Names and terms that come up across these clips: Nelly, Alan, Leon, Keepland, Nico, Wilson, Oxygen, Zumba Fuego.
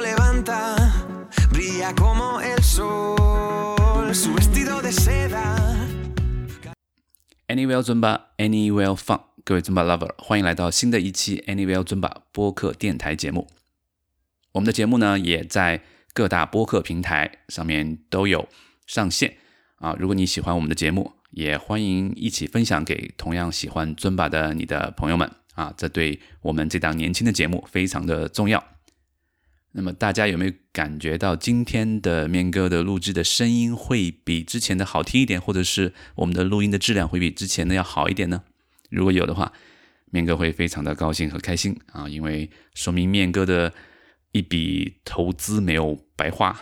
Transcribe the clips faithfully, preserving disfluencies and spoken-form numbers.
lo levanta, brilla como el sol, su vestido de seda. Anywhere Zumba, Anywhere Fun， 各位 Zumba lover， 欢迎来到新的一期 Anywhere Zumba 播客电台节目。我们的节目呢，也在各大播客平台上面都有上线啊。如果你喜欢我们的节目，也欢迎一起分享给同样喜欢Zumba的你的朋友们啊，这对我们这档年轻的节目非常的重要。那么大家有没有感觉到今天的面哥的录制的声音会比之前的好听一点，或者是我们的录音的质量会比之前的要好一点呢？如果有的话，面哥会非常的高兴和开心啊，因为说明面哥的一笔投资没有白花。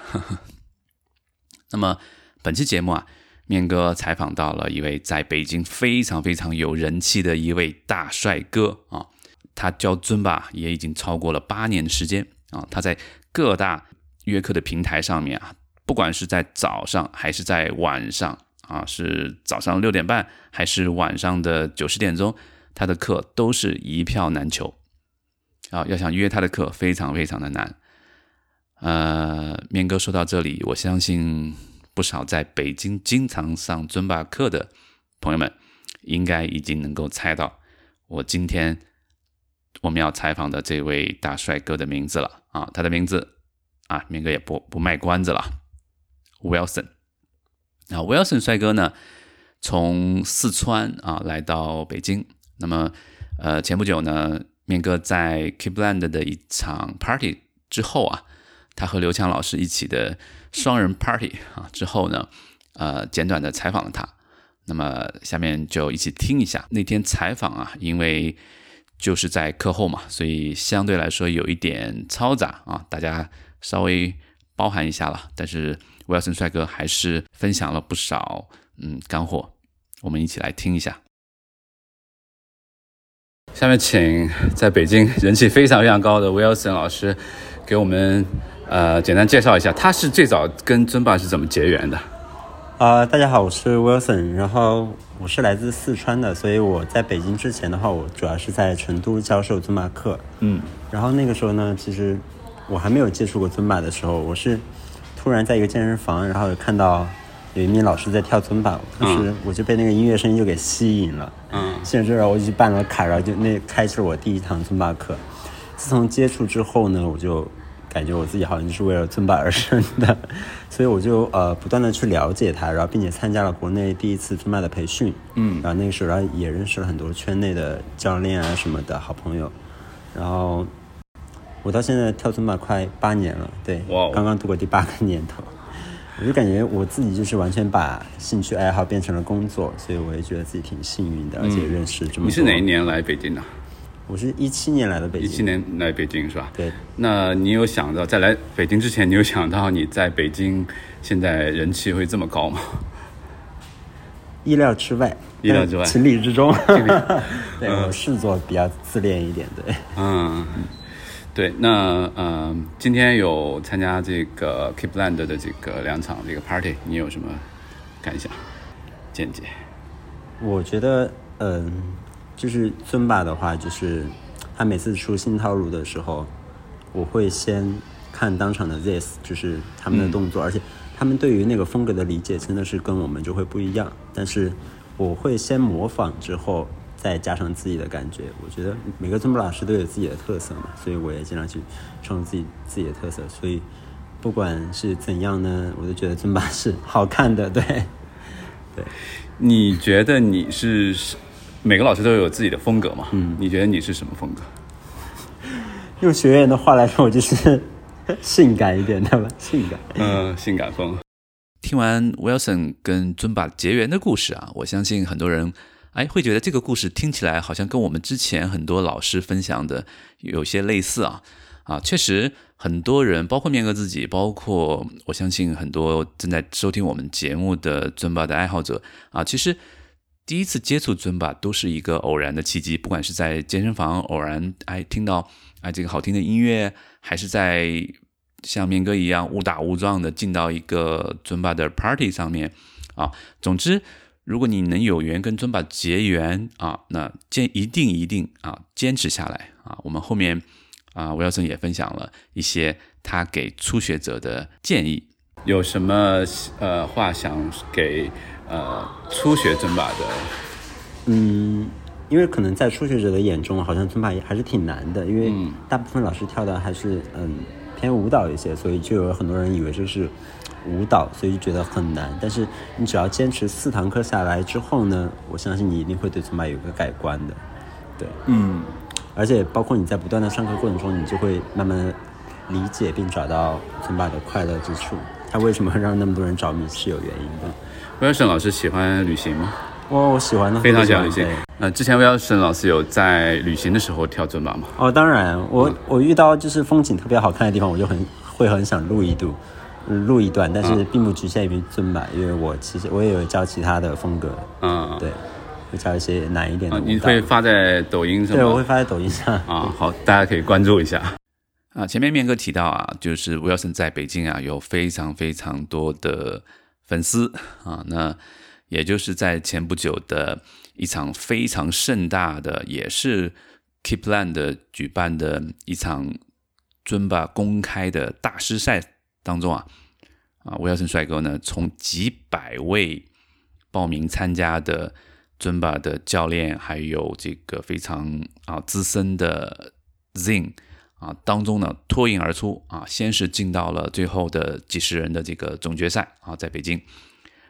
那么本期节目啊，面哥采访到了一位在北京非常非常有人气的一位大帅哥啊，他教Zumba也已经超过了八年的时间啊，他在各大约课的平台上面啊，不管是在早上还是在晚上啊，是早上六点半还是晚上的九十点钟，他的课都是一票难求啊，要想约他的课非常非常的难。呃，面哥说到这里，我相信不少在北京经常上Zumba课的朋友们应该已经能够猜到我今天我们要采访的这位大帅哥的名字了啊，他的名字啊，面哥也 不, 不卖关子了 Wilson 啊 Wilson 帅哥呢从四川啊来到北京，那么呃前不久呢，面哥在 Keepland 的一场 party 之后啊，他和刘强老师一起的双人 party 啊，之后呢，呃，简短的采访了他。那么下面就一起听一下那天采访啊，因为就是在课后嘛，所以相对来说有一点嘈杂啊，大家稍微包含一下了。但是 Wilson 帅哥还是分享了不少嗯干货，我们一起来听一下。下面请在北京人气非常非常高的 Wilson 老师给我们。呃，简单介绍一下，他是最早跟Zumba是怎么结缘的？啊、呃，大家好，我是 Wilson， 然后我是来自四川的，所以我在北京之前的话，我主要是在成都教授Zumba课。嗯，然后那个时候呢，其实我还没有接触过Zumba的时候，我是突然在一个健身房，然后看到有一名老师在跳Zumba，当时我就被那个音乐声音就给吸引了。嗯，吸引之后我就去办了卡，然后就那开始我第一堂Zumba课。自从接触之后呢，我就感觉我自己好像就是为了Zumba而生的，所以我就呃不断的去了解它，然后并且参加了国内第一次Zumba的培训，嗯，然后那个时候也认识了很多圈内的教练啊什么的好朋友，然后我到现在跳Zumba快八年了，对， wow. 刚刚度过第八个年头，我就感觉我自己就是完全把兴趣爱好变成了工作，所以我也觉得自己挺幸运的，而且认识这么多。嗯，你是哪一年来北京的？我是一七年来的北京，一七年来北京是吧？对。那你有想到在来北京之前，你有想到你在北京现在人气会这么高吗？意料之外，意料之外，情理之中。对，我是做比较自恋一点，对。嗯，对。那呃，今天有参加这个 Keepland 的这个两场这个 party， 你有什么感想、见解？我觉得，嗯、呃。就是Zumba的话，就是他每次出新套路的时候，我会先看当场的 this， 就是他们的动作，嗯，而且他们对于那个风格的理解真的是跟我们就会不一样。但是我会先模仿，之后再加上自己的感觉。我觉得每个Zumba老师都有自己的特色嘛，所以我也尽量去创自己自己的特色。所以不管是怎样呢，我都觉得Zumba是好看的。对，对。你觉得你是？每个老师都有自己的风格嘛，嗯，你觉得你是什么风格？用学员的话来说，我就是性感一点的吧，性感，嗯，性感风。听完 Wilson 跟Zumba结缘的故事啊，我相信很多人哎会觉得这个故事听起来好像跟我们之前很多老师分享的有些类似啊啊，确实很多人，包括面哥自己，包括我相信很多正在收听我们节目的Zumba的爱好者啊，其实。第一次接触Zumba都是一个偶然的契机，不管是在健身房偶然哎听到哎这个好听的音乐，还是在像面哥一样误打误撞的进到一个Zumba的 party 上面啊。总之，如果你能有缘跟Zumba结缘啊，那一定一定啊坚持下来啊。我们后面啊、呃、Wilson 也分享了一些他给初学者的建议。有什么呃话想给呃初学尊巴的？嗯，因为可能在初学者的眼中，好像尊巴还是挺难的，因为大部分老师跳的还是嗯偏舞蹈一些，所以就有很多人以为这是舞蹈，所以就觉得很难。但是你只要坚持四堂课下来之后呢，我相信你一定会对尊巴有个改观的。对，嗯，而且包括你在不断的上课过程中，你就会慢慢理解并找到尊巴的快乐之处。他为什么让那么多人着迷是有原因的。Wilson 老师喜欢旅行吗？哦，我喜欢的，非常喜欢旅行。呃，之前 Wilson 老师有在旅行的时候跳尊巴吗？哦，当然，我、嗯、我遇到就是风景特别好看的地方，我就很会很想录一度、嗯、录一段，但是并不局限于尊巴、嗯，因为我其实我也有教其他的风格。嗯，对，会教一些难一点的舞蹈、啊。你会发在抖音上吗？对，我会发在抖音上。啊，好，大家可以关注一下。啊，前面面哥提到啊，就是 Wilson 在北京啊有非常非常多的粉丝啊，那也就是在前不久的一场非常盛大的，也是 Keepland 举办的一场尊巴公开的大师赛当中啊，啊 Wilson 帅哥呢，从几百位报名参加的尊巴的教练，还有这个非常啊资深的 Zin啊、当中呢脱颖而出啊，先是进到了最后的几十人的这个总决赛啊，在北京。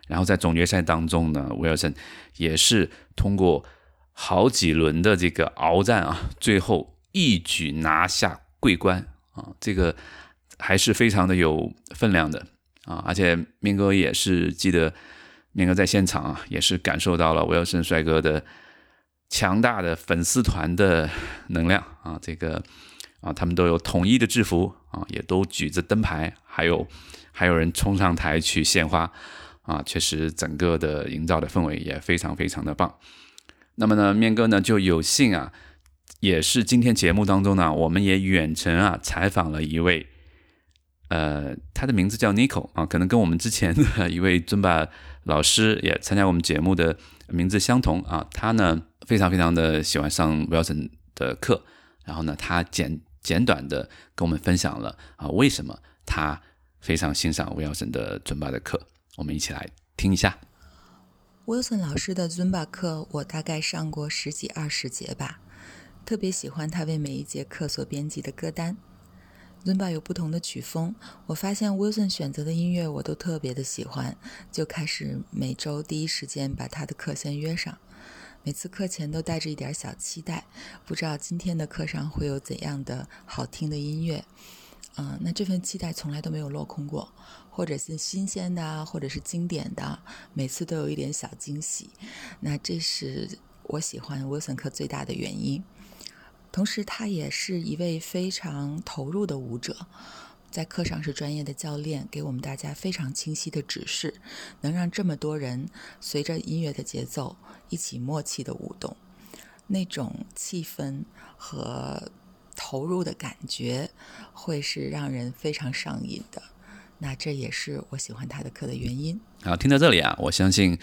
然后在总决赛当中呢，威尔森也是通过好几轮的这个鏖战啊，最后一举拿下桂冠啊，这个还是非常的有分量的啊。而且面哥也是记得，面哥在现场啊，也是感受到了威尔森帅哥的强大的粉丝团的能量啊，这个。啊、他们都有统一的制服、啊、也都举着灯牌，还有还有人冲上台去献花、啊、确实整个的营造的氛围也非常非常的棒。那么呢，面哥呢就有幸啊，也是今天节目当中呢，我们也远程啊采访了一位，呃，他的名字叫 Nico、啊、可能跟我们之前的一位尊巴老师也参加我们节目的名字相同啊。他呢非常非常的喜欢上 Wilson 的课，然后呢，他简简短的跟我们分享了啊，为什么他非常欣赏 Wilson 的尊巴的课，我们一起来听一下。Wilson 老师的尊巴课，我大概上过十几二十节吧，特别喜欢他为每一节课所编辑的歌单。尊巴有不同的曲风，我发现 Wilson 选择的音乐我都特别的喜欢，就开始每周第一时间把他的课先约上。每次课前都带着一点小期待，不知道今天的课上会有怎样的好听的音乐，嗯、呃，那这份期待从来都没有落空过，或者是新鲜的啊，或者是经典的，每次都有一点小惊喜。那这是我喜欢 Wilson 课最大的原因。同时，他也是一位非常投入的舞者，在课上是专业的教练，给我们大家非常清晰的指示，能让这么多人随着音乐的节奏一起默契的舞动，那种气氛和投入的感觉会是让人非常上瘾的。那这也是我喜欢他的课的原因。好，听到这里啊，我相信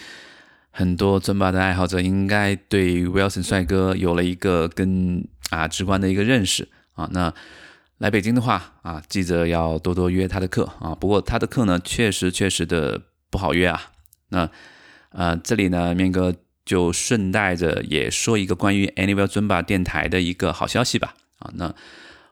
很多尊巴的爱好者应该对 Wilson 帅哥有了一个更啊直观的一个认识啊。那来北京的话啊，记着要多多约他的课啊。不过他的课呢，确实确实的不好约啊。那呃，这里呢，面哥就顺带着也说一个关于 Anywhere Zumba 电台的一个好消息吧。啊，那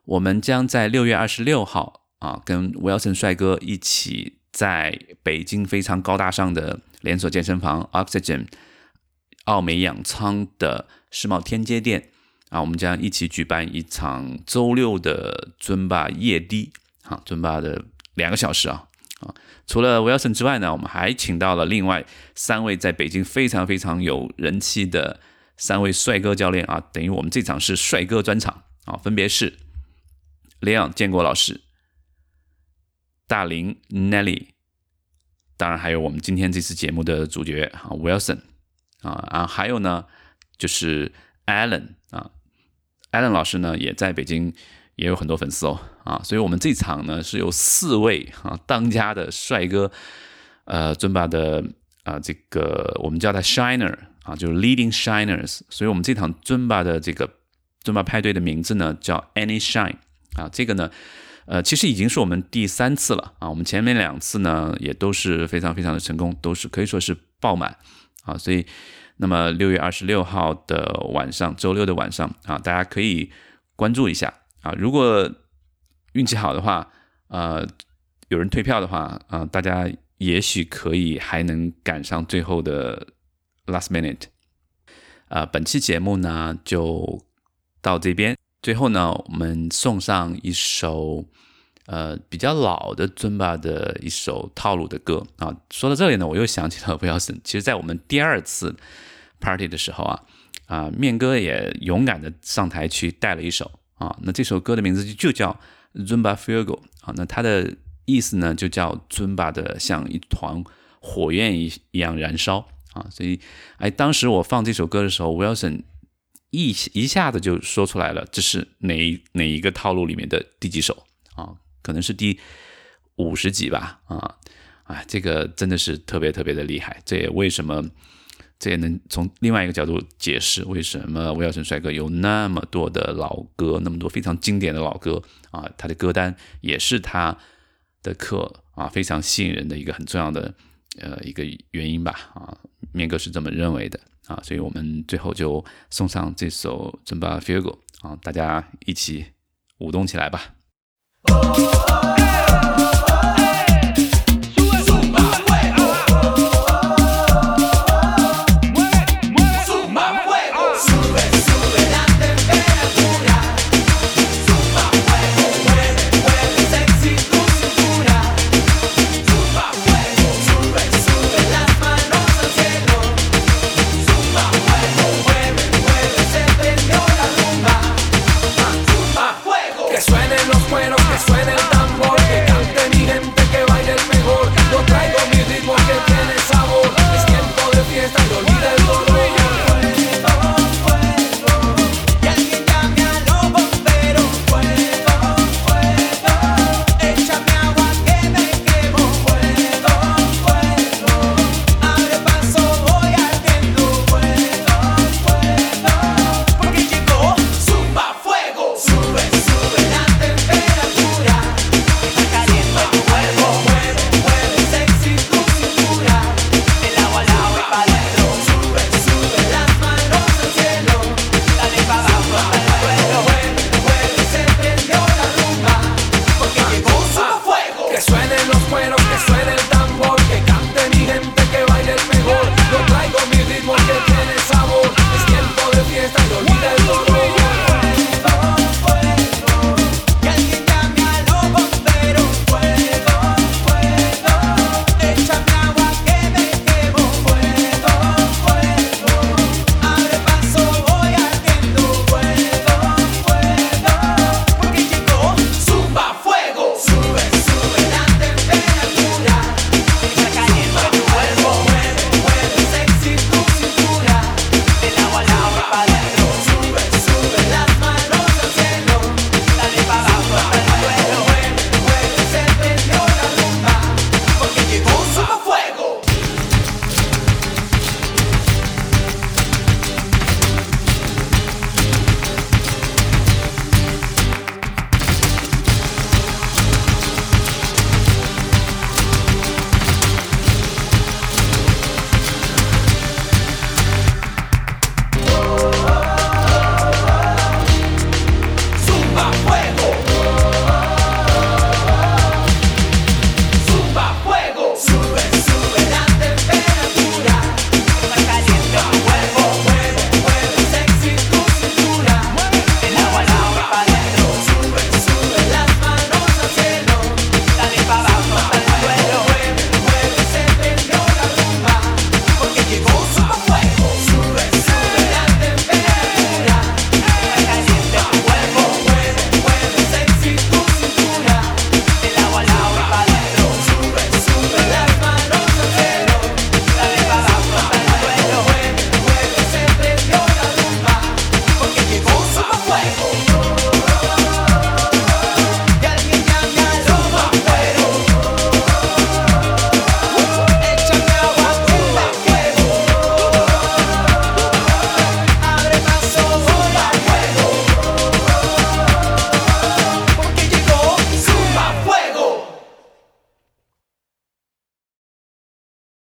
我们将在六月二十六号啊，跟 Wilson 帅哥一起在北京非常高大上的连锁健身房 Oxygen 奥美养仓的世贸天阶店。啊、我们将一起举办一场周六的尊巴夜滴、啊、尊巴的两个小时、啊啊、除了 Wilson 之外呢，我们还请到了另外三位在北京非常非常有人气的三位帅哥教练、啊、等于我们这场是帅哥专场、啊、分别是 Leon 建国老师、大林 Nelly， 当然还有我们今天这次节目的主角、啊、Wilson、啊啊、还有呢就是 Alan 啊。Alan 老师呢，也在北京，也有很多粉丝哦，啊，所以我们这场呢是有四位啊当家的帅哥，呃，尊巴的啊、呃，这个我们叫他 Shiner 啊，就是 Leading Shiners， 所以我们这场尊巴的这个尊巴派对的名字呢叫 Any Shine 啊，这个呢，呃，其实已经是我们第三次了啊，我们前面两次呢也都是非常非常的成功，都是可以说是爆满啊，所以那么六月二十六号的晚上，周六的晚上啊，大家可以关注一下啊，如果运气好的话，呃，有人退票的话啊，大家也许可以还能赶上最后的 last minute。呃，本期节目呢就到这边。最后呢，我们送上一首呃比较老的Zumba的一首套路的歌啊。说到这里呢，我又想起了 Wilson。其实，在我们第二次 party 的时候啊，啊面哥也勇敢的上台去带了一首啊。那这首歌的名字就叫 Zumba Fuego 啊。那它的意思呢，就叫 Zumba 的像一团火焰一样燃烧啊。所以，哎，当时我放这首歌的时候 ，Wilson。一下子就说出来了，这是哪哪一个套路里面的第几首啊？可能是第五十几吧啊！啊，这个真的是特别特别的厉害。这也为什么，这也能从另外一个角度解释为什么魏耀成帅哥有那么多的老歌，那么多非常经典的老歌啊！他的歌单也是他的课啊，非常吸引人的一个很重要的呃一个原因吧啊！面哥是这么认为的。啊，所以我们最后就送上这首《Zumba Fuego》啊，大家一起舞动起来吧。